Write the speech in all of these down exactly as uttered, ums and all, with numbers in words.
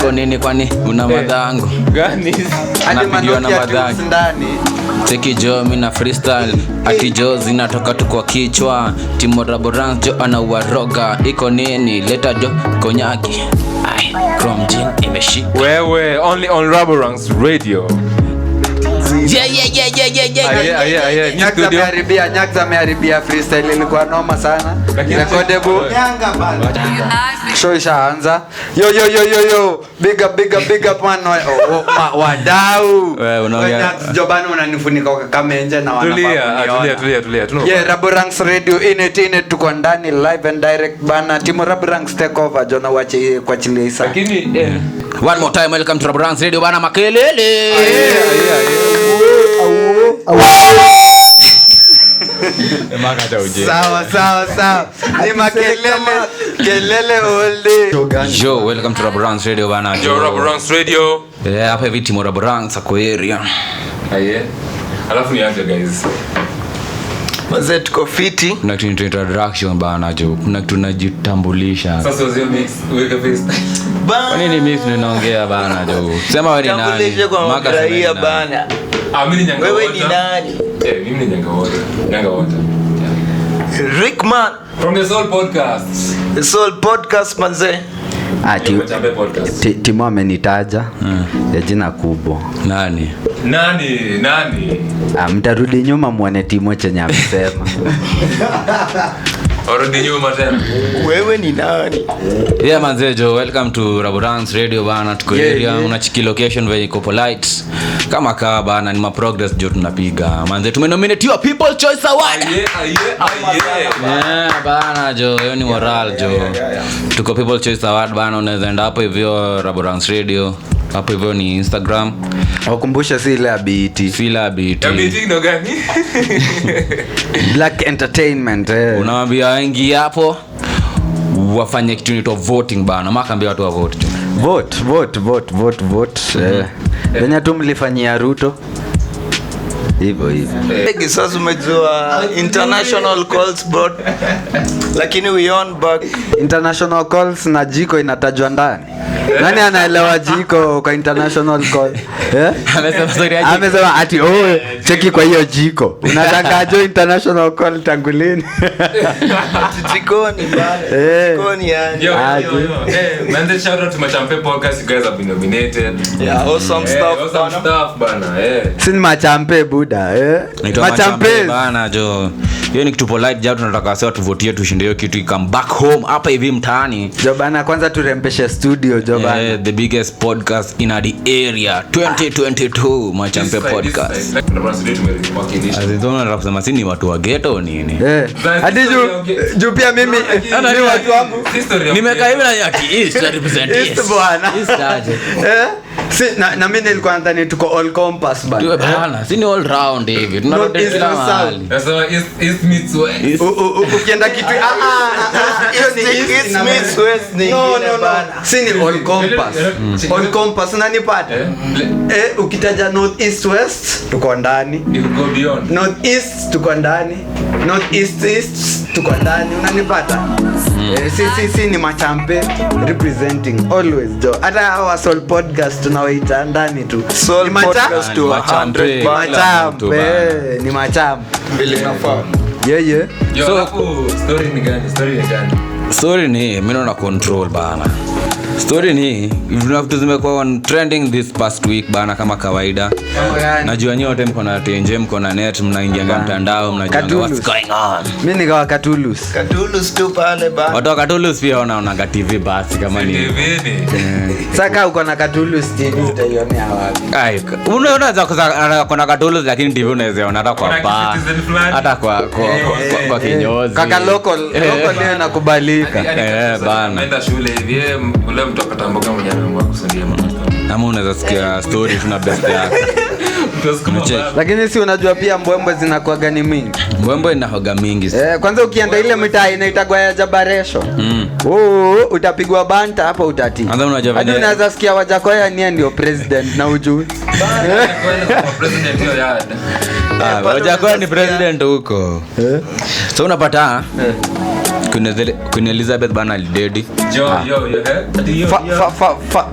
Niko nini kwani una madhango gani? Anapigwa na madhango ndani. Teki jo mimi na freestyle, akijo zinatoka tu kwa kichwa. Timoh Raboranks jo anawaroga. Iko nini leta jo konyaki. Ai, from Jin imeshika. Wewe only on Raboranks Radio. Yeah yeah yeah yeah yeah yeah. Aye aye aye. Nyakza meharibia, nyakza meharibia freestyle ilikuwa noma sana. Recordable. Yanga bana. Show ishaanza. Yo yo yo yo yo. Big up big up big up man. Oh, oh, wadau. Wewe unaongea. Jaba unanifunika kama nje na wana. Tulia tulia tulia tulia tulia. Yeah, Raboranks Radio in it in it tuko ndani live and direct bana. Timoh Raboranks take over. Jona waache kwa chile isa. Lakini eh one more time welcome to Raboranks Radio bana makelele. Yeah yeah yeah. Sawa sawa sawa. Ni makelele kelele ole. Yo, welcome to Raboranks Radio bana. Yo, Raboranks Radio. Eh, hapa hivi Timoh Raboranks ako area. Aye. Alafu ni aje guys? Mazee tuko fiti. Kuna kitu introduction bana jo. Kuna kitu tunajitambulisha. Sasa uzio mix weka face. Bana. Nini mix ninaongea bana jo. Sema wewe ni nani? Maka raia bana. Amini nyanga wote. Wewe ni nani? Eh, mimi ni nyanga wote. Nyanga wote. Rickman from the Soul Podcast. The Soul Podcast manze. Ati Machampe Podcast. Timoh amenitaja. Ya jina kubwa. Nani? Nani? Nani? Ah, mtarudi nyuma muone Timoh chenye amesema. Orudi nyuma tena. Wewe ni nani? Yeah manze jo, welcome to Raboranks Radio bana. Tuko yeah, area yeah. Unachiki location very polite. Kama kaa bana ni ma progress jo tunapiga. Manze tumenominate your people choice award. Yeah yeah yeah. Yeah bana jo, hiyo ni moral jo. Yeah, yeah, yeah, yeah. Tuko people choice award bana, unaweza enda hapo hivyo Raboranks Radio. Hapo hivyo ni Instagram. Wakumbusha sila B T. Sila B T. B T ndo gani? Black Entertainment. Eh. Unawaambia wengi hapo wafanye kitu inaitwa voting bana. Makaambia watu wa vote. Vote, vote, vote, vote, vote. Wenye tu mlifanyia Ruto. Hivyo hivyo. Big sauce umejua international calls board. Lakini we on back international calls na jiko inatajwa ndani. Nani anaelewa jiko kwa international call? Eh? Amesema ati oh cheki kwa hiyo jiko. Unataka jo international call tanguleni. Jikoni bana. Jikoni yani. Eh, man the shout out to Machampe Podcast, you guys have been nominated. Yeah, awesome stuff. Awesome stuff bana. Eh. Sin Machampe buda eh. Machampe bana jo. Hiyo ni kitu polite jao tunataka sasa tuvotie tushinde hiyo kitu come back home hapa hivi mtaani. Jo bana kwanza turempeshe studio jo bana. Yeah, the biggest podcast in the area twenty twenty-two Machampe Podcast. Azidona rafu masini watu wa ghetto nini? Hadi jo jo pia mimi ni watu wangu. Nimekaa hivi na yaki east represent east. East bwana. East aje. Eh? Si na na mimi nilikuwa nadhani tuko all compass bana. Bana, si ni all round hivi. Tunarudi kila mahali. Sasa east meets west. Ukienda kitu ah ah hiyo ni east meets west ni ile bana. Si ni all compass. All compass unanipata? Eh, ukitaja north east west tuko ndani. Tuko beyond. North east tuko ndani. North east east tuko ndani unanipata? Eh, si si ni Machampe representing always though. Hata our Soul Podcast tunaoita ndani tu. Soul Podcast to one hundred. Machampe ni Machampe. Vile nafaa. Yeah yeah. Yo, so hapo story ni gani? Story ya gani? Story ni mimi na control bana. Story ni vitu zimekuwa on trending this past week bana kama kawaida. Yeah. Najua nyote mko na T N J, mko na net, mnaingia kwa mtandao, mnajua what's going on. Mimi nikawa Katulus. Katulus tu pale bana. Watu Katulus pia wanaona T V basi kama ni. T V ni. Saka uko na Katulus T V utaiona wapi? Ai, unaona za kuna Katulus lakini T V unaweza ona hata kwa bar. Hata kwa kwa kwa kinyozi. Kaka local, local ndio nakubalika. Eh bana. Naenda shule hivi mle mtoka tambo kama jana wangu akusalia mwanadamu. Kama unaweza sikia story tuna best yako. Lakini si unajua pia mbwembwe zinakuwa gani mingi? Mbwembwe inahoga mingi. Eh, kwanza ukienda ile mitaa inaitagwa ya Jabaresho. Mm. Oo, utapigwa banta hapo utati. Kwanza unajua vile. Unaweza sikia Wajakoya ni ndio president na ujui. Bana, Wajakoya ni president hiyo ya. Ah, Wajakoya ni president huko. Eh? So unapata? Eh. Queen Elizabeth bana alidedi. Yo yo yo eh. Fa fa fa.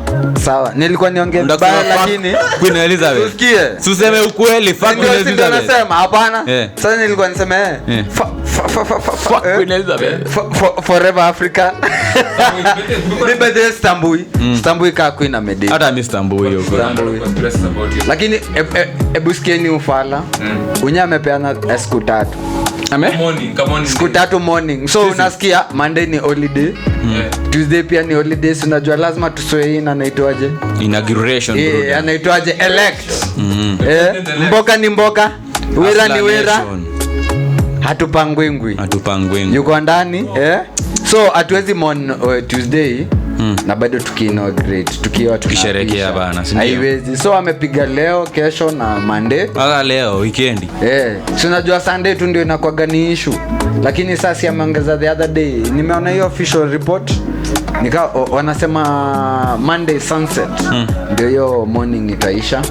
Sawa, nilikuwa niongee baya lakini Queen Elizabeth. Usikie. Tuseme ukweli fa Queen Elizabeth. Ndio nasema hapana. Sasa nilikuwa niseme eh. Fa fa fa fa Queen Elizabeth. Forever Africa. Nimbe de Istanbul. Istanbul ka Queen amededi. Hata mimi Istanbul hiyo. Lakini hebu sikieni ufala. Unya amepeana siku tatu. Ame? Morning, come on. Siku tatu morning. So unasikia Monday ni holiday. Mm. Tuesday pia ni holiday. Unajua lazima tusoe ina naitwaje? Inauguration bro. Eh, anaitwaje elect. Mm. Eh, mboka ni mboka. Wera ni wera. Hatupangwengwi. Hatupangwengwi. Yuko ndani, oh. Eh? So hatuwezi mon uh, Tuesday. Mm. Na bado tukiinaugurate tukiwa tukisherehekea bana haiwezi, so amepiga leo kesho na Monday ala leo weekend eh, si unajua Sunday tu ndio inakuwa gani issue, lakini sasa ameongeza the other day nimeona hiyo official report nika wanasema Monday sunset ndio mm. hiyo morning itaisha,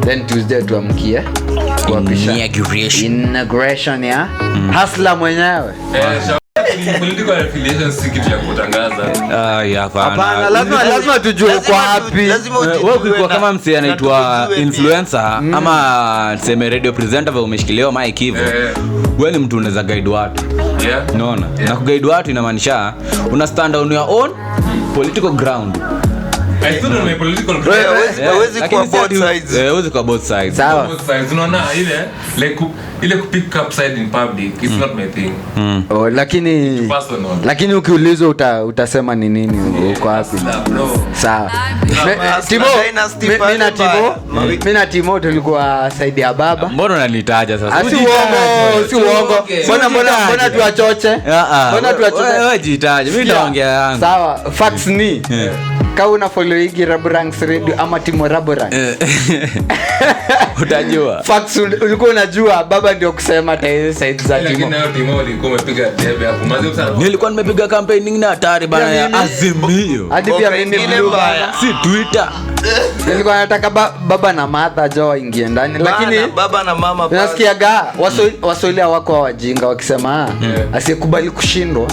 then Tuesday tuamkie kuapisha inauguration inauguration ya yeah? mm. Hasla mwenyewe eh, political affiliations si kitu ya kutangaza. Ah ya hapana. Hapana, lazima lazima tujue uko wapi. Lazima uwe kama msanii anaitwa influencer mm. ama tuseme radio presenter au umeshikilia mic hivyo. Eh. Wewe ni mtu unaweza guide watu. Yeah. Unaona? Yeah. Na kuguide watu inamaanisha una stand on your own political ground. I thought on a political ground. Hawezi kwa both sides. Hawezi kwa both sides. Both sides. Unaona ile like ile ku pick up side in public is mm. not my thing. Mm. Oh lakini lakini ukiulizwa uta, utasema ni nini uko wapi? Sawa. Timoh, mimi na Timoh, mimi na Timoh tulikuwa side ya baba. Mbona unanitaja sasa? Si uongo, si uongo. Mbona mbona mbona tuachoche? Mbona tuachoche? Wewe jitaje. Mimi naongea yangu. Sawa, facts ni. Kama una follow hii Raboranks Radio ama Timoh Raboranks. Utajua. Facts ulikuwa unajua baba ndio kusema tayari side za Timoh. Lakini nayo Timoh alikuwa amepiga debe hapo. Maana sasa nilikuwa nimepiga campaigning na hatari bana ya Azimio. Hadi pia mimi mbaya. Si Twitter. Nilikuwa nataka baba na Martha Joe ingie ndani lakini baba na mama baba. Nasikiaga wasoilea wako hawajinga wakisema asiyekubali kushindwa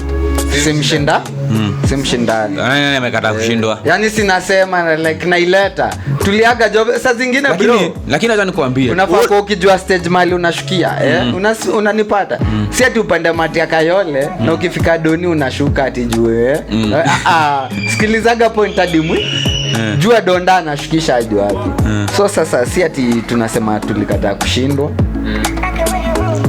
simshinda mm. simshindani nani amekataa kushindwa, yani sinasema like naileta tuliaga job saa zingine bro, lakini lakini acha nikwambie unafaa ukijua stage mali unashukia eh mm. Una, unanipata mm. si ati upande matia kayole mm. na ukifika doni unashuka ati jue mm. a a sikilizaga point adimwi mm. jua donda anashukisha juu wapi mm. So sasa si ati tunasema tulikataa kushindwa mm.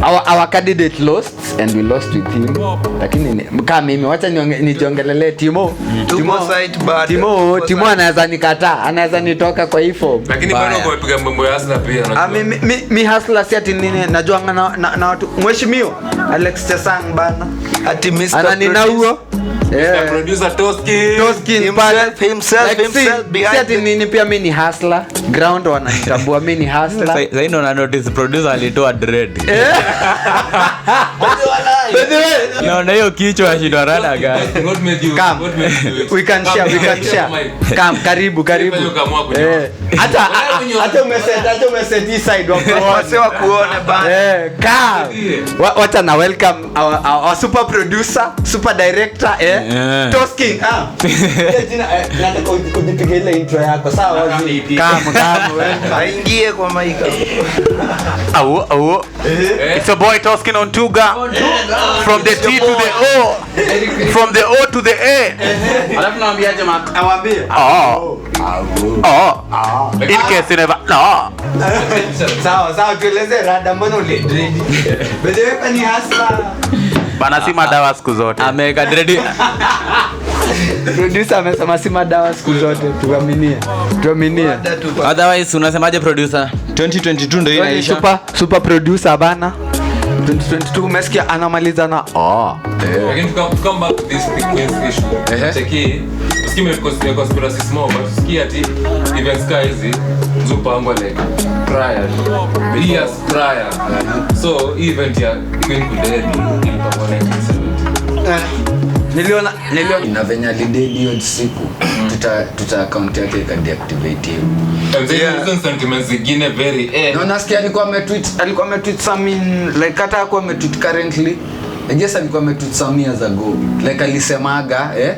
Our, our candidate lost and we lost with him. Lakini kama mimi wacha niongelele Timoh. Timoh side bad. Timoh Timoh anaweza nikataa, anaweza nitoka kwa hivyo. Lakini bado kwa kupiga mambo ya hasla pia. Ah mimi mimi hasla si ati nini najua na watu mheshimiwa Alex Chesang bana. Ati mister Ananina huo. Yeah. Producer Toski. Toski himself himself, himself behind. Si nini pia mimi ni hustler. Ground wananitambua mimi ni hustler. Sasa hino na notice producer alitoa dread. No na hiyo kichwa shida rada guys. God made you. Come. God made you. We can share, we can share. Come karibu karibu. Hata hata umesend hata umesend this side wako wakuone bana. Eh, come. Wacha na welcome our, our super producer, super director. Eh? Yeah. Toski. Ah. Jina nataka unipige ile intro yako. Sawa wazi. Kama kama wewe ingie kwa mic. Au au. It's a boy Toski on Tuga. From the T to the O. From the O to the A. Alafu naambia jamaa awaambie. Ah. Ah. In case you never. No. Sawa sawa tueleze rada mbona ule dread. Bado wewe ni hasla. Bana si madawa siku zote. Ameka dread. Producer amesema si madawa siku zote. Tuaminie. Tuaminie. Otherwise unasemaje producer? twenty twenty-two ndio inaisha. Super super producer bana. twenty twenty-two umesikia anamaliza na ah. Again come come back to this thing issue. Cheki. Usikime because because kuna sismo but sikia ati events guys zupangwa like prior. Yes prior. So event ya Queen Elizabeth Uh, niliona niliona na venye lidedi hiyo siku tuta tuta account yake ikadeactivate hiyo and there yeah. Is sentiments again very eh no nasikia alikuwa ametweet alikuwa ametweet something like hata alikuwa ametweet currently I guess alikuwa ametu some years ago. Like alisemaga, eh?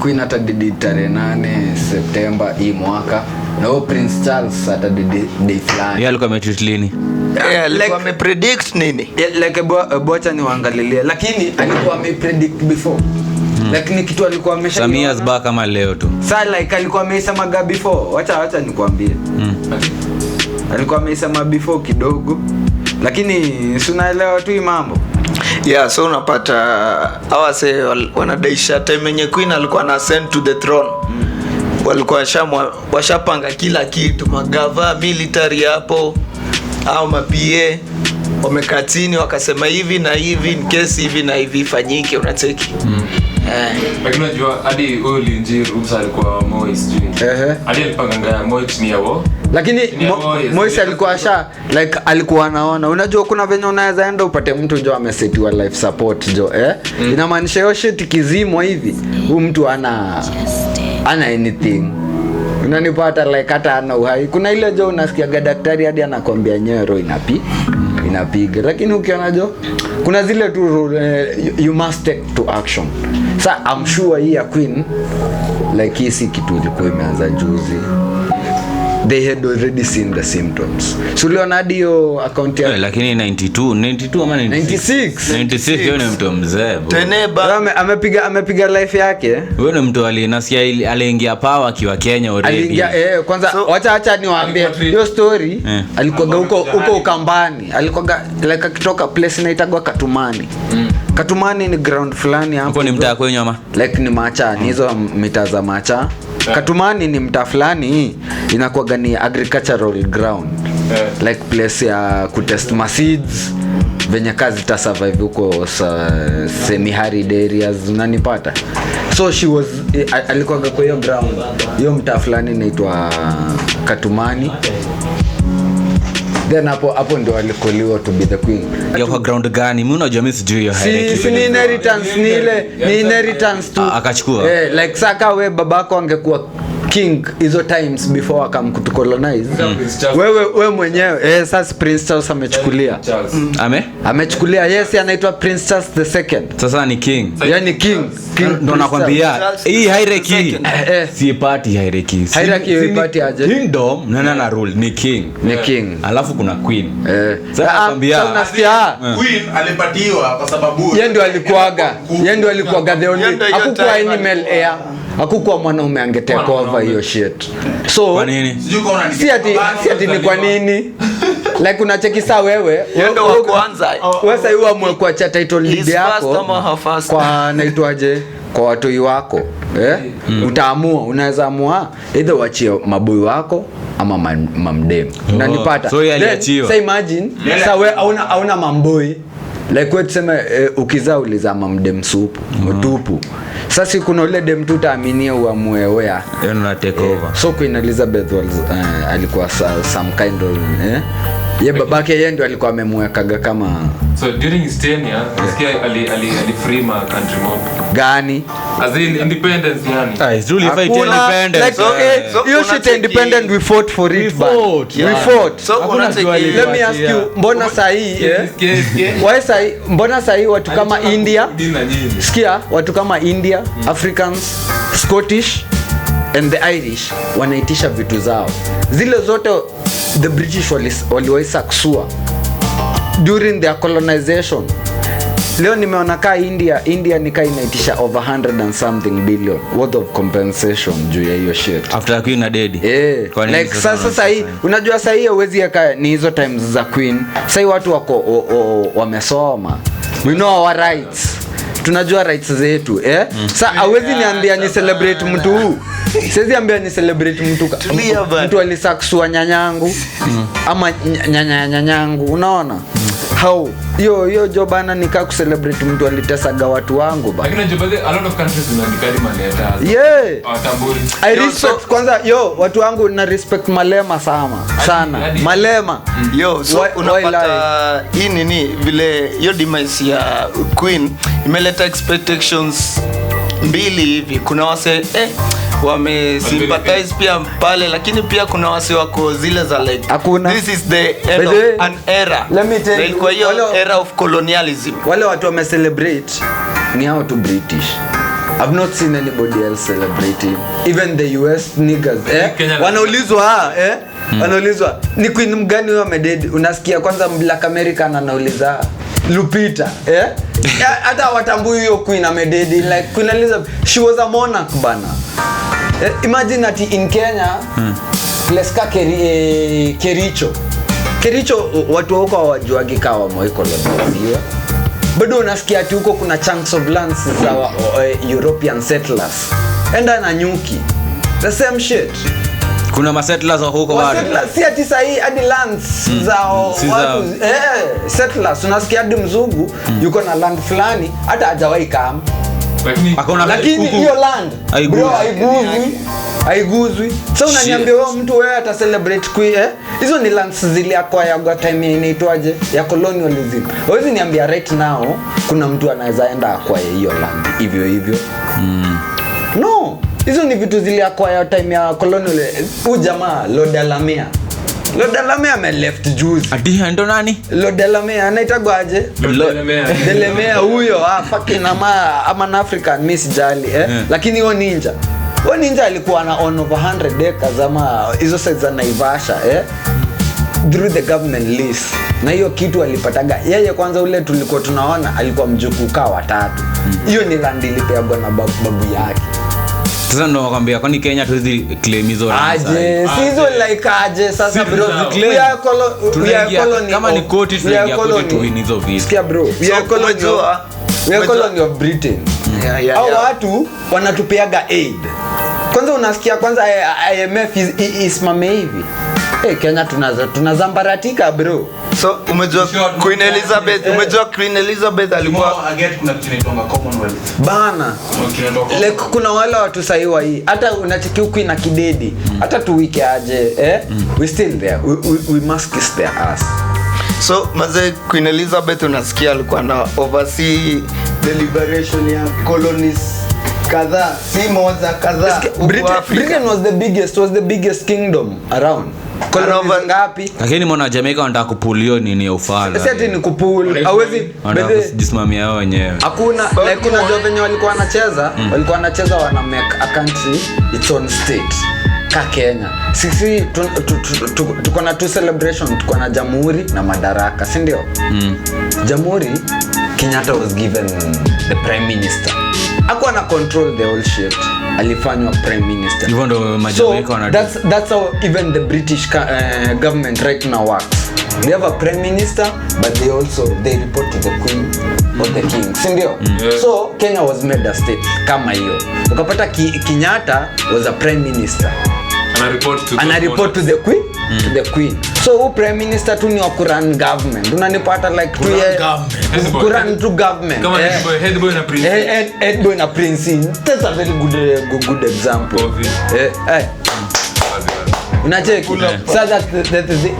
Queen atadidi tarehe nane September hii mwaka. Na huo Prince Charles atadidi day fulani. Yeye alikuwa ametweet lini? Yeah, like alikuwa amepredict nini? Yeah, like bocha ni waangalilia. Lakini alikuwa amepredict before. Hmm. Lakini kitu alikuwa amesha some years back kama leo tu. Sasa like alikuwa amesemaga before. Wacha wacha nikwambie. Mm. Alikuwa amesema before kidogo. Lakini sunaelewa tu mambo. Yeah, so unapata awase wanadaisha time yenye Queen alikuwa na ascend to the throne. Mm. Walikuwa shamwa washapanga kila kitu, magava, military hapo au mapie wamekatini wakasema hivi na hivi in case hivi na hivi ifanyike unacheki. Mm. Eh, lakini unajua hadi huyo Linjiri Rumsa alikuwa Moise juu. Ehe. Alipanga ngaya Moise ni yao. Lakini Moise alikuwa asha like alikuwa anaona. Unajua kuna venye unaweza enda upate mtu jo amesetiwa life support jo eh. Mm. Inamaanisha hiyo shit kizimwa hivi. Huyu mtu ana ana anything. Unanipata like hata ana uhai. Kuna ile jo unasikia daktari hadi anakwambia nyero inapi. Inapiga. Lakini ukiona jo kuna zile tu uh, you must take to action. Sasa I'm sure hii ya Queen like hii kitu ilikuwa imeanza juzi. They had already seen the symptoms. So Leonardo account ya yeah, lakini ninety-two, ninety-two ama ninety-six, ninety-six hiyo ni mtu mzee. Teneba ame, amepiga amepiga life yake. Wewe ni mtu alinasikia ile aliingia power akiwa Kenya already. Aliingia eh kwanza so, acha acha niwaambie hiyo story yeah. Alikuwa huko huko Ukambani. Alikuwa like akitoka place inaitagwa Katumani. Mm. Katumani ni ground fulani hapo. Hapo ni mtaa kwenye ama like ni macha ni hizo mita za macha. Yeah. Katumani ni mtaa fulani inakuwa gani agricultural ground. Yeah. Like place ya ku test my seeds venye kazi ta survive huko semi arid areas unanipata. So she was alikuwa kwa hiyo ground hiyo mtaa fulani inaitwa Katumani. Then hapo hapo ndio alikoliwa to be the queen. Yoko ground gani? Mimi unajua mimi sijui hiyo hierarchy. Si ni inheritance ni ile, ni inheritance tu. Akachukua. Eh like saka wewe babako angekuwa king hizo times before akamkutu colonize. Mm. Wewe wewe mwenyewe eh sasa Prince Charles amechukulia. Mm. Ame? Amechukulia. Yes, anaitwa Prince Charles the second. Sasa ni king. Yaani king. King ndo nakwambia. Hii hierarchy si party hierarchy. Hierarchy ni party aje. Kingdom na na na rule ni king. Ni king. Alafu kuna queen. Eh. Sasa nakwambia. Sasa unasikia queen alipatiwa kwa sababu yeye ndio alikuaga. Yeye ndio alikuaga the only. Hakukuwa animal heir. Hakukuwa mwanaume angetake over hiyo shit. So kwa nini? Sijui kaona ni si ati si ati ni kwa nini? Like unacheki saa wewe ndio wa kwanza. Wewe sasa huwa umekuwa cha title lead yako. Kwa naitwaje? Kwa watoi wako, eh? Mm. Utaamua, unaweza amua either uachie maboi wako ama mamdem. Oh. Unanipata? So sasa imagine, sasa wewe hauna hauna mamboi. Like wewe tuseme eh, ukizaa ulizaa mamdem supu, mtupu. Mm. Sasa kuna yule dem tu taaminie uamue wewe. Yeye na take over. Eh, so Queen Elizabeth was, uh, alikuwa some kind of eh ye babake yeye ndio alikuwa amemwekaga kama so during his tenure yeah. Nasikia ali ali ali free ma country mob gani as in independence yani ah it's really fight independence like, okay so you should independent we fought for it we fought, yeah. We fought. So kuna let me ask you mbona sahi why sahi mbona sahi watu kama India sikia watu kama India mm. Africans Scottish and the Irish wanaitisha vitu zao zile zote the British waliwaisa kusua during their colonization. Leo nimeona ka India India nika inaitisha over one hundred and something billion worth of compensation juu ya hiyo shit after Queen na Daddy eh yeah. Like sasa sasa hii unajua sasa hiyo uwezi yaka ni hizo times za Queen sasa watu wako wamesoma we know our rights tunajua rights zetu eh mm. Sasa hawezi niambia ni celebrate mtu huu siwezi ambia ni celebrate mtu mtu alisaksua nyanyangu mm. Ama nyanya nyanyangu unaona mm. How yo yo jobana nika ku celebrate mtu alitesaga watu wangu bana lakini jobana a lot of countries unadikali maleta yeah atamburi I respect so, kwanza yo watu wangu na respect Malema sana sana Malema mm. Yo so unapata hii nini vile yo demise ya Queen imeleta expectations mbili hivi kuna wase eh wamesympathize pia pale, lakini pia kuna wasi wako zile za like hakuna. This is the end of an era. Let me tell you, wale, era of colonialism. Wale watu wame celebrate ni hao tu British. I've not seen anybody else celebrating. Even the U S niggas eh wanaulizwa eh hmm. wanaulizwa ni queen mgani wewe amededi, unasikia kwanza Black American anauliza Lupita eh hata watambui hiyo queen amededi, like Queen Elizabeth she was a monarch bana eh, imagine ati in Kenya hmm. place ka keri, Kericho Kericho watu huko hawajuagi kawa moiko leo bado unasikia ati huko kuna chunks of lands za wa, uh, European settlers enda na nyuki the same shit. Kuna masettlers wa huko bado settlers si ati sahi hadi lands mm. za si watu za... eh settlers unasikia hadi mzungu mm. yuko na land fulani hata hajawahi kama lakini hiyo land bro haiguzwi haiguzwi sasa so unaniambia wewe mtu wewe ata celebrate kui eh hizo ni lands zile akwa ya time inaitwaje ya colonialism. Wewe niambia right now kuna mtu anaweza enda akwa hiyo land hivyo hivyo mm. no hizo ni vitu zile akwa ya time ya colonial u jamaa Lodalamea Lodalamea me left juice. Ati ndo nani? Lodalamea anaitagwa aje? Lodalamea. Lodalamea huyo ah fucking ama ama African Miss Jali eh. Yeah. Lakini huyo ninja. Huyo ninja alikuwa na on over one hundred acres ama hizo sites za Naivasha eh. Through the government lease. Na hiyo kitu alipataga. Yeye kwanza ule tulikuwa tunaona alikuwa mjukuu kwa watatu. Hiyo mm-hmm. ni land ilipea bwana babu yake. Sasa ndo wakwambia kwani Kenya tuzi claim hizo aje hizo like aje sasa bro we are colony we are colony kama ni koti tunaingia koti hizo vipi sikia bro we are colony we are colony of Britain au watu wanatupeaga aid kwanza unasikia kwanza I M F isimame hivi eh Kenya tunaza tunazambaratika bro so umejua Queen Elizabeth umejua Queen Elizabeth alikuwa again kuna kinaitwa Commonwealth bana like kuna wale watu saiwa hii hata unacheki huku ina kidedi hata tuwike aje eh mm. we still there we, we, we must kiss their ass so mzee Queen Elizabeth unasikia alikuwa na oversee the liberation ya colonies kadhaa si moja kadhaa Britain, Britain was the biggest was the biggest kingdom around Kolova ngapi? Lakini mwana Jamaica wanataka kupulio nini ufala. Sasa ati ni kupul. Hawezi jisimamia wao wenyewe. Hakuna like kuna job wenyewe walikuwa wanacheza, mm. walikuwa wanacheza wana make a country its own state. Ka Kenya. Sisi tuko tu, tu, tu, tu, tu, na two celebration, tuko na jamhuri na madaraka, si ndio? Mm. Jamhuri Kenyatta was given the prime minister. Hakuwa na control the whole shit. Alifanywa prime minister. Hivyo ndio Majamaika wana. That's that's how even the British uh, government right now works. They have a prime minister but they also they report to the queen or the king. Sindio? Mm. So Kenya was made a state kama hiyo. Ukapata ki, Kenyatta was a prime minister. Ana report to Ana report to the queen, mm. to the queen. So who prime minister tu ni wa kuran government. Unanipata like tu ye kuran tu government. Kama eh, head boy head boy na prince. Eh, head, head boy na prince. That's a very good good, good example. Eh eh. Unacheki. Sasa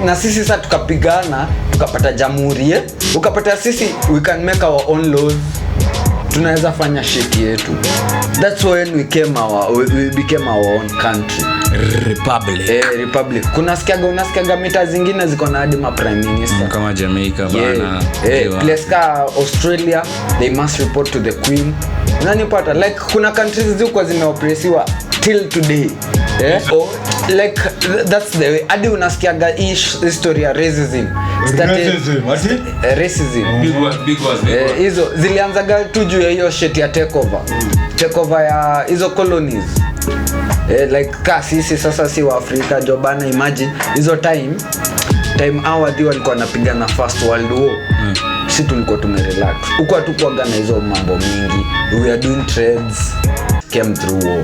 na sisi sasa tukapigana, tukapata jamhuri eh. Ukapata sisi we can make our own laws. Tunaweza fanya shit yetu. That's when we came our we, we became our own country. Republic. Eh Republic. Kuna sikiaga unasikiaga mita zingine ziko na hadi ma prime minister mm, kama Jamaica yeah. bana. Eh place ka Australia they must report to the queen. Unanipata like kuna countries ziko zimeoppressiwa till today. Eh oh, like that's the way. Hadi unasikiaga ish history ya racism. Started uh, racism. Mm. Big was big was. Eh hizo zilianzaga tu juu ya hiyo shit ya takeover. Takeover ya hizo colonies. Eh, like kasi sisi sasa si wa Afrika Jobana imagine hizo time time hour ndio walikuwa wanapigana first world war mm. sisi tulikuwa tumerelax huko hatukuangana hizo mambo mingi we are doing trades came through war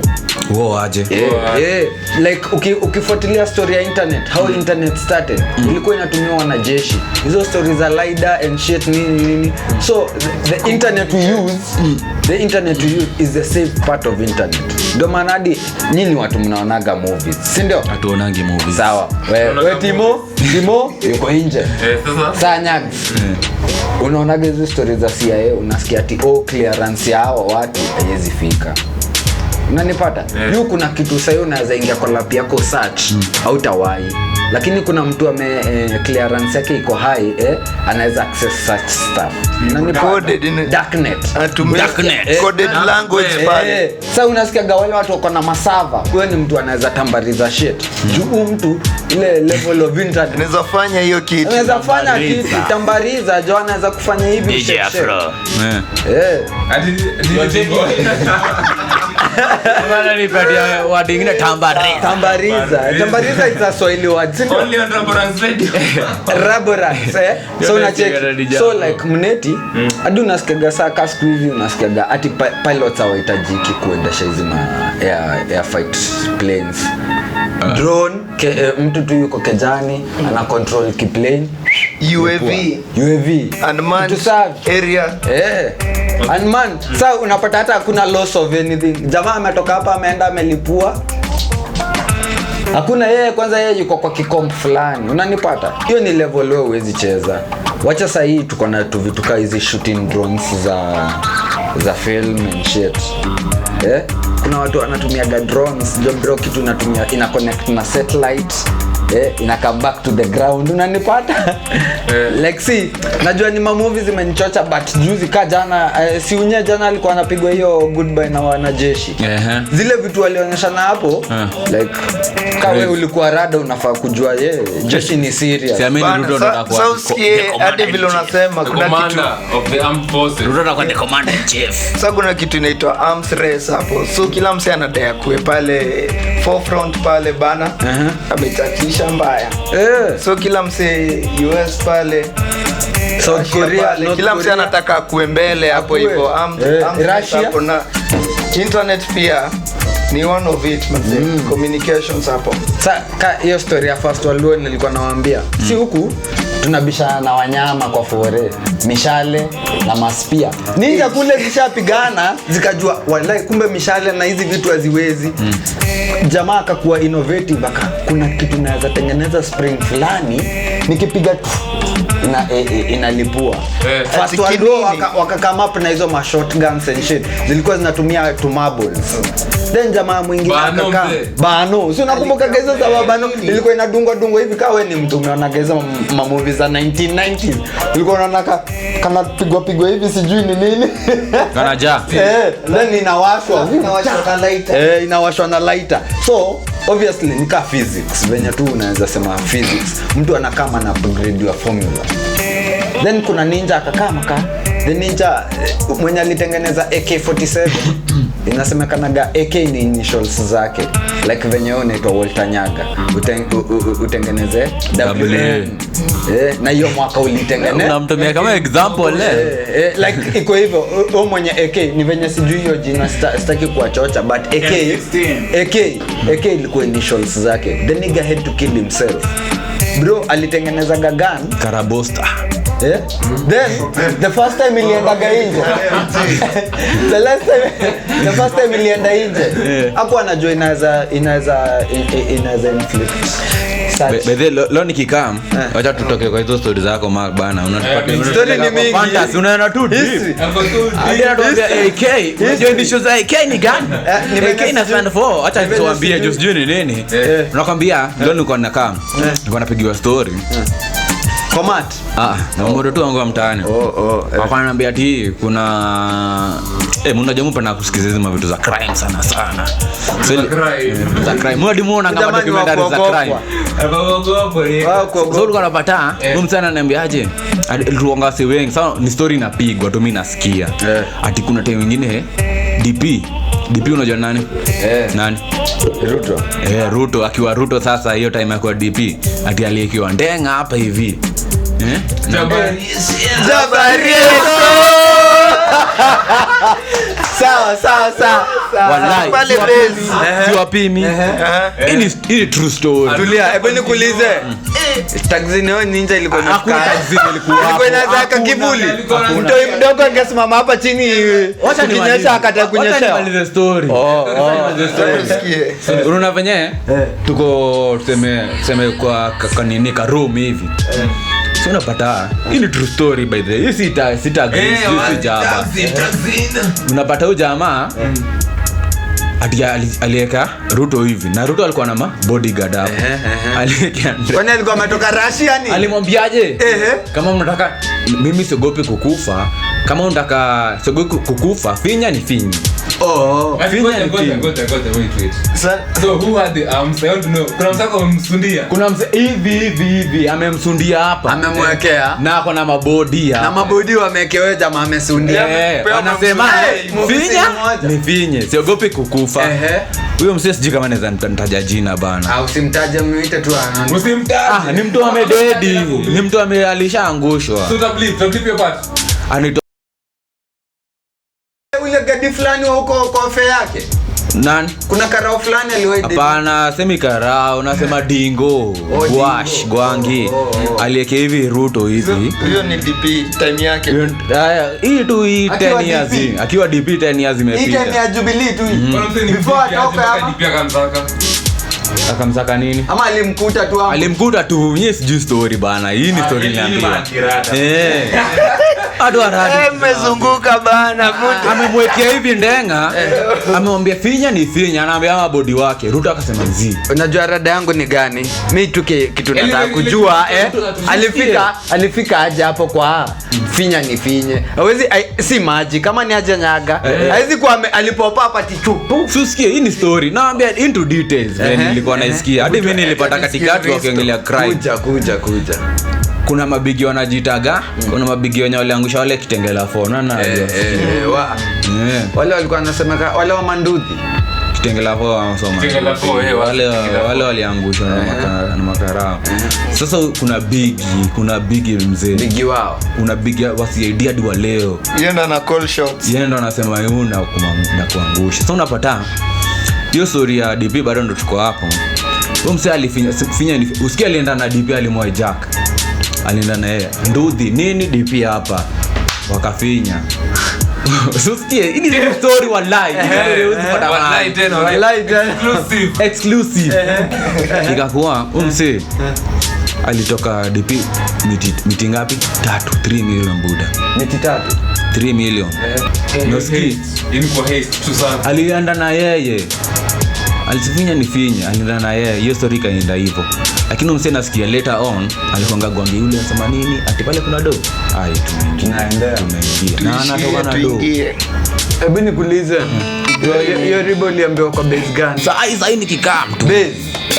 war aje eh, war. Eh like uki, ukifuatilia story ya internet how mm. internet started mm. ilikuwa inatumiwa na jeshi hizo stories za LIDAR and shit nini nini so the, the internet we use mm. the internet we use is the safe part of internet ndo maana hadi nyinyi watu mnaonaga movies si ndio hatuonangi movies sawa wewe Timoh Timoh yuko nje eh sasa sanyaga mm. unaonaga hizo stories za C I A unasikia ati oh clearance yao watu hawezi fika Unanipata? Yeah. Yu kuna kitu sahi unaweza ingia kwa lap yako search mm. hautawai. Lakini kuna mtu ame eh, clearance yake iko high eh anaweza access search stuff. Coded in darknet. Darknet. Coded eh, language eh, pale. Eh. Sasa unasikia gawale watu wako na masava. Kwa hiyo ni mtu anaweza tambariza shit. Juu mtu ile level of internet anaweza fanya hiyo kitu. Anaweza fanya kitu tambariza, Joan anaweza kufanya hivi shit. Yeah. Eh. Hadi Mwana ni padia wadi ingine tambariza. Tambariza. Tambariza is a Swahili word. Only on Raboranks Radio. Raboranks. Eh? So na check. So like mneti, hadi unasikia saka siku hivi unasikia ati pilots hawahitajiki kuendesha hizo ma air air fight planes. Drone, ke, mtu tu yuko kejani ana control kiplane. U A V U A V unmanned area eh yeah. Unmanned mm. Sasa unapata hata hakuna loss of anything. Jamaa ametoka hapa ameenda amelipua hakuna yeye kwanza yeye yuko kwa kikomp fulani unanipata. Hiyo ni level wewe huwezi cheza. Wacha sasa hii tuko na tu vitu kama hizi shooting drones za za film and shit eh yeah. Kuna watu wanatumia drones drone kitu inatumia ina connect na satellite eh ina come back to the ground unanipata eh. Like see najua ni ma movies zimenichocha but juzi ka jana eh, si unye jana alikuwa anapigwa hiyo goodbye na wanajeshi uh-huh. Zile vitu walionyeshana hapo uh. Like kawe ulikuwa rada unafaa kujua yeye yeah. Jeshi ni serious siamini Ruto atakuwa hadi vile unasema kuna kitu commander of the armed forces Ruto atakuwa the commander in chief. Sasa kuna kitu inaitwa arms race hapo so kila mse anadai kuwe pale forefront pale bana uh-huh. Ametakisha mbaya. Eh. So kila mse U S pale South Korea kila mse anataka kuwe mbele hapo hivyo amd hapo na internet pia ni one of it mzee mm. Communications hapo. Sasa hiyo story ya first world war nilikuwa nawaambia mm. Si huku tunabishana na wanyama kwa fore mishale na maspia ninja kule zishapigana zikajua wallahi kumbe mishale na hizi vitu haziwezi mm. Jamaa akakuwa innovative aka kuna kitu naweza tengeneza spring fulani nikipiga tu ina inalipua eh, first world war waka come up na hizo ma shotguns and shit zilikuwa zinatumia to marbles then jamaa mwingine akakaa bano sio nakumbuka geza za bano ilikuwa inadungwa dungwa hivi kama wewe ni mtu umeona geza ma movies za nineteen nineties ilikuwa unaona ka kana pigwa pigwa hivi sijui ni nini kana ja eh then inawashwa inawashwa na lighter eh inawashwa na lighter so obviously ni ka physics venye tu unaweza sema physics mtu anakaa na upgrade ya formula then kuna ninja akakaa maka the ninja mwenye alitengeneza A K forty-seven inasemekana ga A K ni initials zake like venye unaitwa Walter Nyaga utengeneze W eh na hiyo mwaka ulitengeneza unamtumia kama example eh like iko hivyo au mwenye A K ni venye sijui hiyo jina sitaki kuachocha but A K A K A K ilikuwa initials zake. The nigga had to kill himself bro alitengeneza gagan karabosta eh then the first time ilienda gainje the last time the first time ilienda inje hapo anajoin inaweza inaweza inaweza inflict bethe leo nikikam acha tutoke kwa hizo stories zako Mark bana unatupata story ni mingi fantasy unaona tu hizi ndio tuambia A K hizo ndio shows A K ni gani ni A K na stand for acha tuambie just juni nini unakwambia leo niko nakam niko napigiwa story Komat. Ah, na Morio tu wangu wa mtaani. Oh oh. Wakanambia ati kuna eh mnaje mpo na kusikizeza vitu za crime sana sana. So za crime. Modi muona kama documentary za crime. Abagogopo ni. So ulikuwa unapata, mtu ananiambiaje? Aliruonga si wengi. Sasa ni story inapigwa tu mimi nasikia. Ati kuna time nyingine D P D P unajua nani? Eh. Nani? Ruto. Eh Ruto akiwa Ruto sasa hiyo time akiwa D P ati aliyekiwa ndenga hapa hivi. Eh? Jabari. Sawa sawa sawa. Wallahi pale base. Siwapimi. Hii ni true story. Tulia, hebu nikuulize. Taxi ni ninja ilikuwa na hakuna taxi ilikuwa. Ilikuwa inazaka kivuli. Mtoi mdogo angesimama hapa chini. Wacha ninyesha akata kunyesha. Wacha nimalize story. Oh, nimalize story. Unaona venye? Tuko tuseme tuseme kwa kanini ka room hivi. Sina pata. Hii ni true story by the way. Sita sita agree sisi Jaba. Unapata huyu jamaa atia alieka Ruto hivi na Ruto alikuwa na bodyguard hapo alieka kwani alikuwa ametoka Russia ni alimwambiaje kama mnataka mimi siogopi kukufa kama unataka siogopi kukufa finya ni finya. Oh, I think I got I got I got wait wait. Sir, so who had the arms? I don't know. Kuna msako amemsundia. Kuna mse hivi hivi hivi amemsundia hapa. Amemwekea. Na ako na mabodi hapa. Na mabodi wamewekewa jamaa amesundia. Anasema finya ni finye. Siogopi kukufa. Ehe. Huyo mse siji kama naweza nitaja jina bana. Au simtaje muite tu ana. Usimtaje. Ni mtu amededi. Ni mtu ameshaangushwa. So that believe, don't keep your part. Ani gadi fulani huko huko fe yake nani kuna karao fulani aliwahi hapana semi karao nasema dingo wash gwangi alieke hivi Ruto hivi hiyo ni D P time yake haya hii tu hii ten years akiwa D P ten years imepita hii ni ya Jubilee tu hii before atoka hapa D P akamsaka akamsaka nini ama alimkuta tu hapo alimkuta tu yeye sijui story bana hii ni story nyambia eh Adwarani amezunguka bana mtu amemwekea hivi ndenga amemwambia finya ni finya anaambia ama body wake Ruto akasema nzi unajua rada yangu ni gani mimi tuke kitu nataka kujua eh alifika alifika aje hapo kwa finya ni finye hawezi si maji kama ni aje nyaga hawezi kwa alipopa hapa tichupu usikie hii ni story naambia into details nilikuwa naisikia hadi mimi nilipata katikati wakiongelea crime kuja kuja kuja kuna mabigi wanajitaga mm. kuna mabigi wenye waliangusha wale kitengela phone na eh, eh, wa. yeah. wale walikuwa wanasema wale wa manduthi kitengela phone wanasoma kitengela phone wale wale waliangusha na makara na makara sasa kuna bigi kuna bigi mzee bigi wao kuna bigi wasi idea dwa leo yenda na call shots yenda anasema yeye na kuangusha sasa unapata hiyo story ya D P bado ndo tuko hapo huyo msee alifinya finya usikia alienda na D P alimwai jack alienda na yeye ndudhi nini D P hapa wakafinya usikie hii ni story wallahi wallahi tena wallahi exclusive exclusive kikakuwa umse alitoka D P miti ngapi three million buda miti tatu three million noski ilikuwa haste tu sana alienda na yeye alifinya ni finya alienda na yeye hiyo story kaenda hivyo lakini msee nasikia later on alikonga gwangi yule anasema nini ati pale kuna do ai tunaenda tunaingia na anatoka na do hebu nikuulize hiyo ribo liambiwa kwa base gun sai sai nikikaa mtu base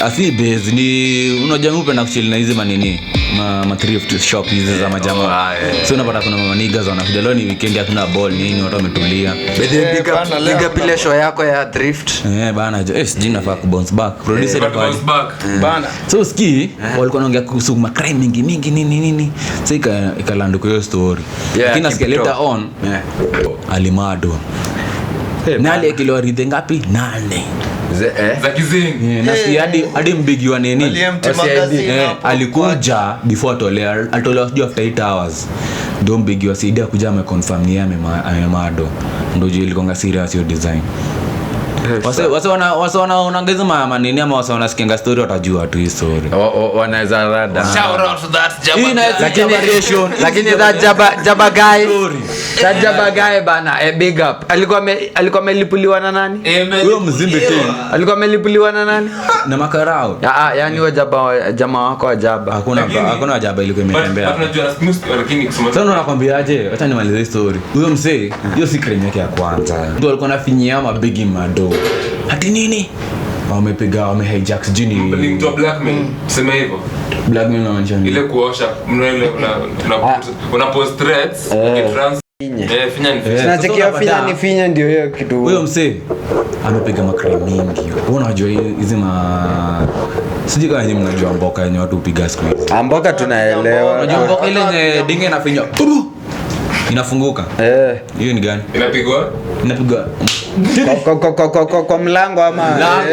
asi base ni unajua unapenda kuchili na hizo manini ma mathrift shop hizo za majamaa sio unapata kuna manigas wanakuja leo ni weekend hakuna ball nini watu wametulia base piga piga pile show yako ya thrift eh bana yes jina fa ku bounce back producer bounce back bana so ski walikuwa wanaongea kuhusu ma crime mingi mingi nini nini sasa ika ikaland kwa hiyo story lakini as later on alimado nale kilo ridhi ngapi nane za kizingi na si hadi hadi mbigi wa nini alikuja before atolea atolea sijui after eight hours ndio mbigi wa saidia kuja ameconfirm ni amemado ndio juu ilikonga serious hiyo design wasa wasa wana wasa wanaongeza mama nini ama wasa wanasikia story watajua tu story wanaweza rada shout out to that Jaba lakini relation lakini that Jaba Jaba guy that Jaba guy bana a big up alikuwa alikuwa amelipuliwa na nani huyo mzimbe tena alikuwa amelipuliwa na nani na makarao ah yani wa Jaba jamaa wako wa Jaba hakuna hakuna Jaba ilikuwa imetembea but tunajua lakini kusema sasa unakwambiaje acha nimalize story huyo msee hiyo secret yake ya kwanza ndio alikuwa anafinyia mabigi mado hadi nini wamepiga wame hijack jini ni to blackmail sema hivyo blackmail na njani ile kuosha mnaona ile una una post threads in France eh finya ni finya na chekea finya ni finya ndio hiyo kitu huyo msee amepiga makrimi mingi unajua hizi ma sijika yenyewe mnajua mboka yenyewe watu upiga siku hizi mboka tunaelewa unajua mboka ile yenye dinge na finya inafunguka eh hiyo ni gani inapigwa inapigwa kwa kwa kwa kwa kwa mlango ama mlango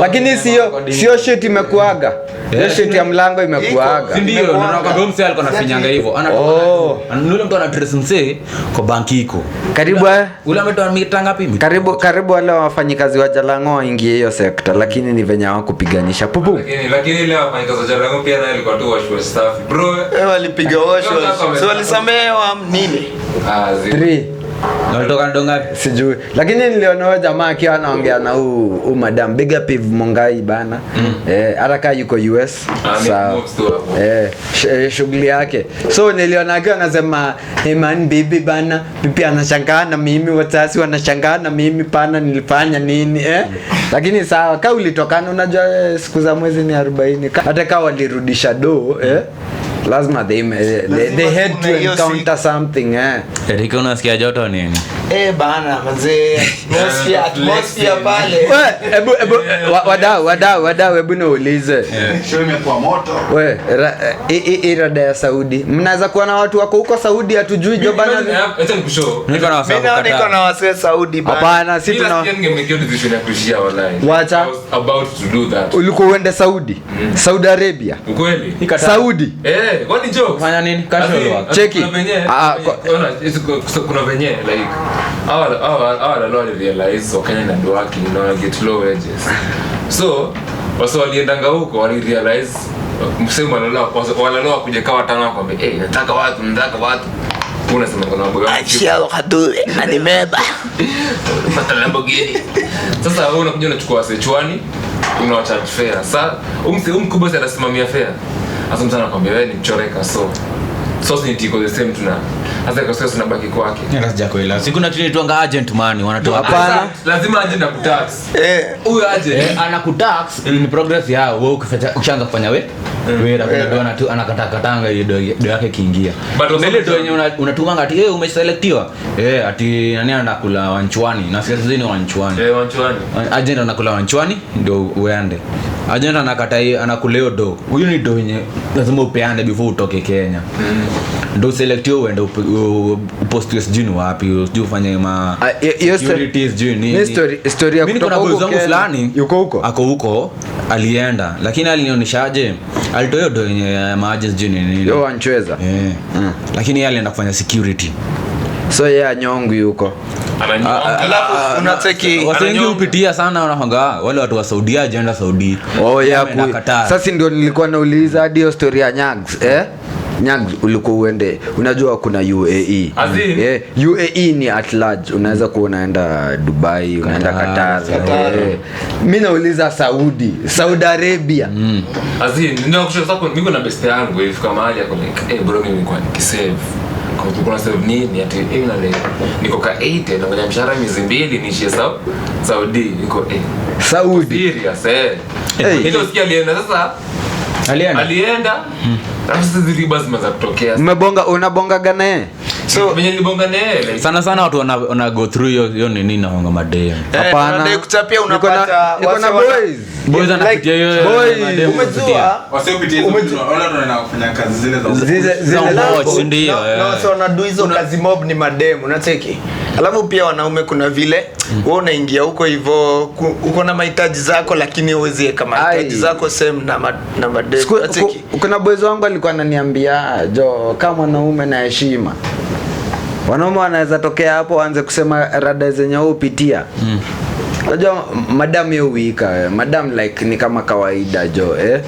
lakini sio sio shit imekuaga hiyo shit ya mlango imekuaga ndio unaona kwa mse alikuwa anafinyanga hivyo anatoka na yule mtu anadress mse kwa banki iko karibu yule ametoa mita ngapi karibu karibu wale wafanyikazi wa Jalango waingie hiyo sector lakini ni venye hawakupiganisha pupu lakini lakini ile wafanyikazi wa Jalango pia nayo ilikuwa tu wash staff bro walipiga wash so walisamewa nini ah three Natoka ndonga sijui. Lakini niliona jamaa akiwa anaongea na huu huu madam Big Up Piv Mongai bana. Mm. Eh haraka yuko U S. Sa, eh shughuli yake. So niliona akiwa anasema Iman bibi bana, bibi anashangaa na mimi, watasi wanashangaa na mimi pana nilifanya nini eh? Lakini sawa kauli tokana, unajua siku za mwezi ni arobaini. Hata kama walirudisha do eh lazima they they, they had to encounter something eh. Eriko unasikia joto nini? Eh bana mzee, atmosphere atmosphere pale. Ebu ebu wadau wadau wadau hebu niulize. Show imekuwa moto. We irada ya Saudi. Mnaweza kuwa na watu wako huko Saudi hatujui jo bana. Acha nikushow. Niko na wasau. Mimi niko na wasau Saudi bana. Hapana sisi tuna wacha about to do that. Ulikuwa uende Saudi? Saudi Arabia. Kweli? Saudi. Eh kwani joke fanya nini casual cheki ah ona kuna venye like all all all a lot of realize so Kenya and working you know get low wages so waso waliendanga huko wali realize msemo wanaona wanaona kuja kwa watano wakwambia eh nataka watu nataka watu kuna sema kuna mboga acha wakadule na nimeba matala mboga sasa wewe unakuja unachukua Sechwani unawacharge fare sasa umse umkubwa sana simamia fare asante sana kwa mbewe ni mchoreka so so ni tiko the same tuna hasa kwa sasa tunabaki kwake na sijako ila sikuna tunitoanga agent money wanatoa hapana lazima agent akutax eh huyo agent anakutax ni progress yao wewe ukishaanza kufanya wewe wewe unaona tu anakatakatanga hiyo do yake kiingia mbele do yenyewe unatumanga ati eh umeselectiwa eh ati nani anakula wanchwani na sasa zini wanchwani eh wanchwani agent anakula wanchwani ndio uende agent anakatai anakuleo do huyu ni do yenyewe lazima upeane before utoke Kenya ndo selectio wenda upostus junior wapi usije ufanye ma priorities junior ni story story ya kutoka huko fulani yuko huko ako huko alienda lakini alinionyeshaje alitoyo do yenye majors junior ni ndio anacheza eh lakini yeye alienda kufanya security so yeye anyongu yuko ananyonga alafu unateki watengi upitia sana wanahanga wale watu wa Saudi agenda Saudi oh yeah sasa ndio nilikuwa nauliza hadi hiyo story ya Nyags eh Nyags uliko uende unajua kuna U A E Azim. Yeah U A E ni at large unaweza kuona enda Dubai unaenda Qatar mimi nauliza Saudi Saudi Arabia mm. Azim ndio kusema mimi na best yangu hivi kama hali ya koleka eh bro mimi kwa nikisave kwa kuna save nini ati ina leo niko ka eight na ngoja mshahara miezi mbili niishie Saudi niko eh Saudi serious eh ndio sikia alienda sasa alienda alienda nafsi ziliba zimeanza kutokea umebonga unabonga ganae so mimi nilibonga naye sana sana watu wana, wana go through hiyo hiyo nini naonga madem hapana ndio kuchapia unapata wana boys boys anapitia hiyo madem umejua wasiopitia umejua wala tunafanya kazi zile za zile za ndio na watu wana do hizo kazi mob ni madem unacheki alafu pia wanaume kuna vile wewe unaingia huko hivyo uko na mahitaji zako lakini uweze kama mahitaji zako same na na madem unacheki kuna boys wangu alikuwa ananiambia jo kama mwanaume na heshima wanaume wanaweza tokea hapo waanze kusema rada zenye upitia. Mm. Unajua madam hiyo wika, madam like ni kama kawaida jo eh.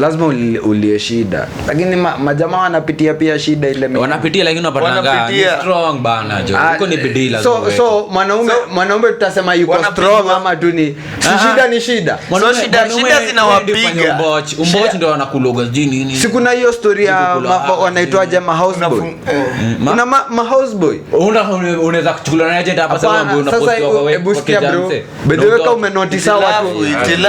Lazima ulie shida. Lakini ma, majamaa wanapitia pia shida ile mimi. Wanapitia lakini wanapatanga strong bana jo. Huko ni bidii lazima. So so mwanaume so, mwanaume tutasema yuko strong ama tu ni si shida ni shida. So shida shida zinawapiga. Umbochi umbochi ndio wanakuloga jini nini. Si kuna hiyo story ya wanaitwaje ma houseboy. Kuna ma houseboy. Unaweza kuchukua na agent hapa sababu unaposti kwa wewe. Bedeweka umenotisa watu imagine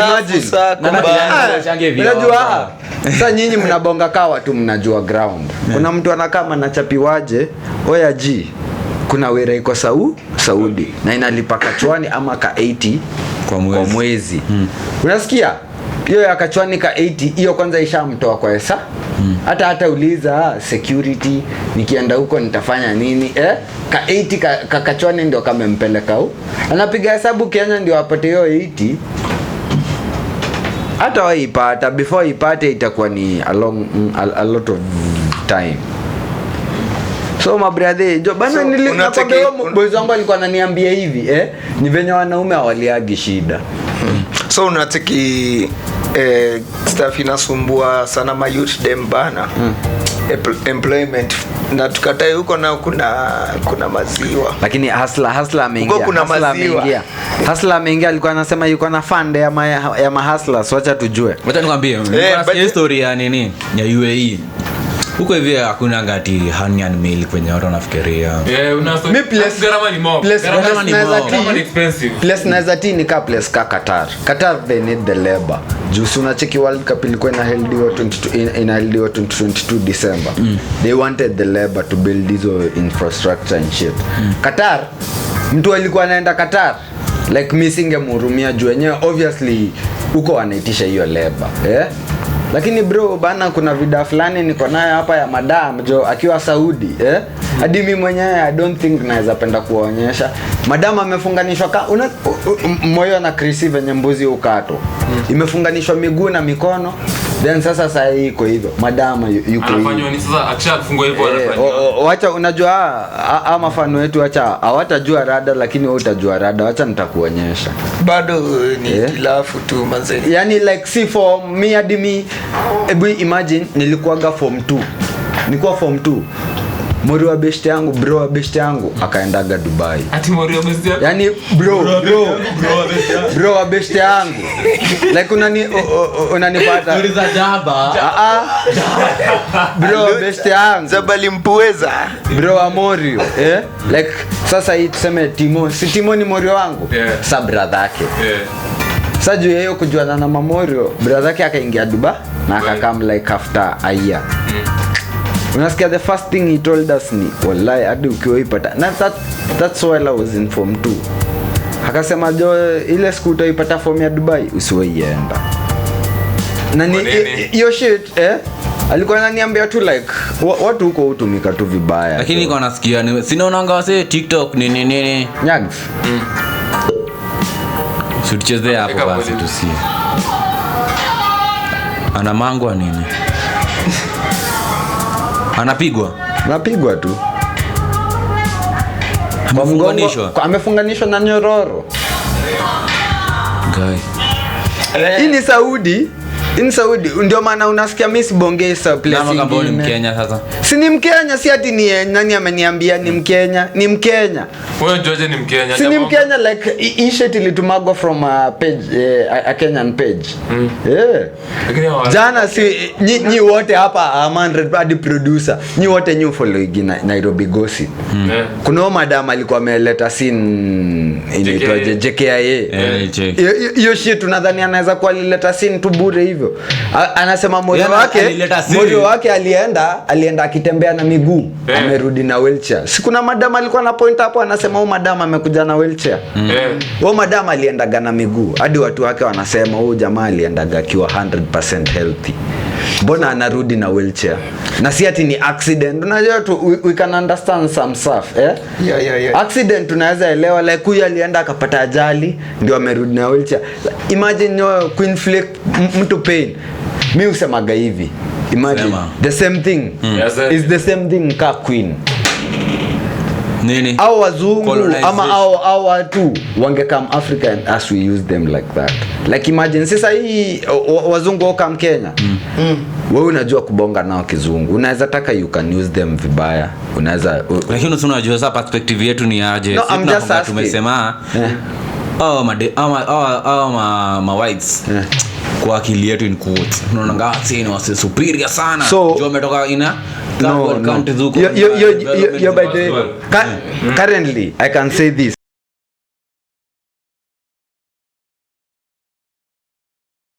unajua sasa nyinyi mnabonga kwa watu mnajua ground kuna mtu anakaa anachapiwaje oya ji kuna wera iko sau Saudi na inalipa kachwani ama ka eighty kwa mwezi, kwa mwezi. Hmm. Unasikia hiyo ya kachwani ka eighty hiyo kwanza ishamtoa kwa pesa hata hmm. hata uliza security nikienda huko nitafanya nini eh ka eighty ka, ka kachwani ndio kamempeleka huko anapiga hesabu Kenya ndio apate hiyo eighty hata waipata before ipate itakuwa ni a long a, a lot of time so my brother jo bana so, nilikuwa boys wangu alikuwa ananiambia hivi eh ni venye wanaume hawaliagi shida hmm. So unatiki eh staff inasumbua sana ma youth dem bana hmm. employment na tukatai huko na kuna kuna maziwa, lakini hasla hasla ameingia huko, kuna hasla maziwa ameingia. Hasla ameingia, alikuwa anasema yuko na fund ya ma, ya mahasla, so acha tujue. Wacha nikwambie hey, story ya nini ya U A E huko hivi hakuna gati hanian meal kwenye watu wanafikiria. Eh, unaso gharama ni mob, gharama ni mob, gharama ni expensive. Place na zati ni ka place ka Qatar. Qatar they need the labor. Jusu na cheki World Cup ilikuwa na held hiyo twenty-two in held hiyo twenty-two December. Mm. They wanted the labor to build hizo infrastructure and shit. Mm. Qatar mtu alikuwa anaenda Qatar like missing amurumia juu yenyewe obviously huko anaitisha hiyo labor. Eh? Lakini bro bana, kuna video fulani niko nayo hapa ya madam jo akiwa Saudi, eh hadi mimi mwenyewe I don't think naweza penda kuonyesha. Madam amefunganishwa ka una, moyo na krisi venye mbuzi ukato, imefunganishwa miguu na mikono, then sasa sasa iko hivyo. Madam yuko anafanywa ni sasa acha kufungwa hivyo anafanywa. Acha unajua ama mfano wetu, acha hawatajua rada, lakini wewe utajua rada. Acha nitakuonyesha bado ni kilafu tu manze, yani like see for me hadi me. Ebu imagine nilikuwaga form two. Nilikuwa form two. Morio best yangu, bro best yangu akaendaga Dubai. Ati Morio best yangu. Yaani bro, bro, bro best yangu. Bro best yangu. Like unani unanipata. Stories za Jaba. Ah ah. Bro best yangu. Jaba limpuweza. Bro wa Morio, eh? Like sasa hii tuseme Timoh, si Timoh ni Morio wangu. Yeah. Sa brother yake. Yeah. Saju yeye kujuana na Morio, brother yake akaingia Dubai na akakam like after a year. Mm. Unasikia the first thing he told us ni wallahi hadi ukiwaipata. Na that that's why I was in form two. Akasema jo ile siku utaipata form ya Dubai usiwaienda. Na ni hiyo shit eh alikuwa ananiambia tu like watu huko hutumika tu vibaya. Lakini niko nasikia ni sinaonanga wase TikTok ni nini nini. Nyags. Mm. Tucheze hapo basi tusie. Ana mangwa nini? Anapigwa. Anapigwa tu. Amefunganishwa. Amefunganishwa na nyororo. Guy. Hii ni Saudi. In Saudi ndio maana unasikia miss bongeza place. Kama kama ni Mkenya sasa. Si ni Mkenya, si ati ni nani ameniambia ni Mkenya, ni Mkenya. Wewe George ni Mkenya. Si ni Mkenya like hii shit ilitumagwa from a page eh, a Kenyan page. Mm. Yeah. Agreeable. Jana si nyi wote hapa one hundred hadi producer. Nyi wote new follow igina Nairobi Gosi. Mm. Yeah. Kuna madam alikuwa ameleta scene inaitwa J K I A. Hiyo shit tunadhani anaweza kuwa alileta scene tu bure hivyo. A, anasema Morio wake Morio wake alienda alienda akitembea na miguu, yeah. Amerudi na wheelchair. Si kuna madam alikuwa na point hapo anasema huyu madam amekuja na wheelchair. Mm. Yeah. Huyu madam aliendaga na miguu hadi watu wake wanasema huyu jamaa aliendaga akiwa one hundred percent healthy. Mbona anarudi na wheelchair? Na si ati ni accident. Unajua tu we, we can understand some stuff, eh? Yeah yeah yeah. Accident tunaweza elewa like huyu alienda akapata ajali ndio amerudi na wheelchair. Imagine uh, Queen Flake mtu pain. Mimi usemaga hivi. Imagine Sema. The same thing. Mm. Yes, is the same thing ka Queen. Nini? Au wazungu ama au au watu wangekam Africa and as we use them like that. Like imagine sasa hii wazungu waka Kenya. Mm. Mm. Wewe unajua kubonga nao kizungu. Unaweza taka you can use them vibaya. Unaweza lakini unajua sasa perspective yetu ni aje. No, I'm just tumesema yeah. Oh my oh my oh my my whites. Yeah. Kwa akili yetu in quotes. Unaona ngati ni wase superior sana. So, jo umetoka ina no, no. Count zuko. Yo yo yo by the way. Currently I can say this.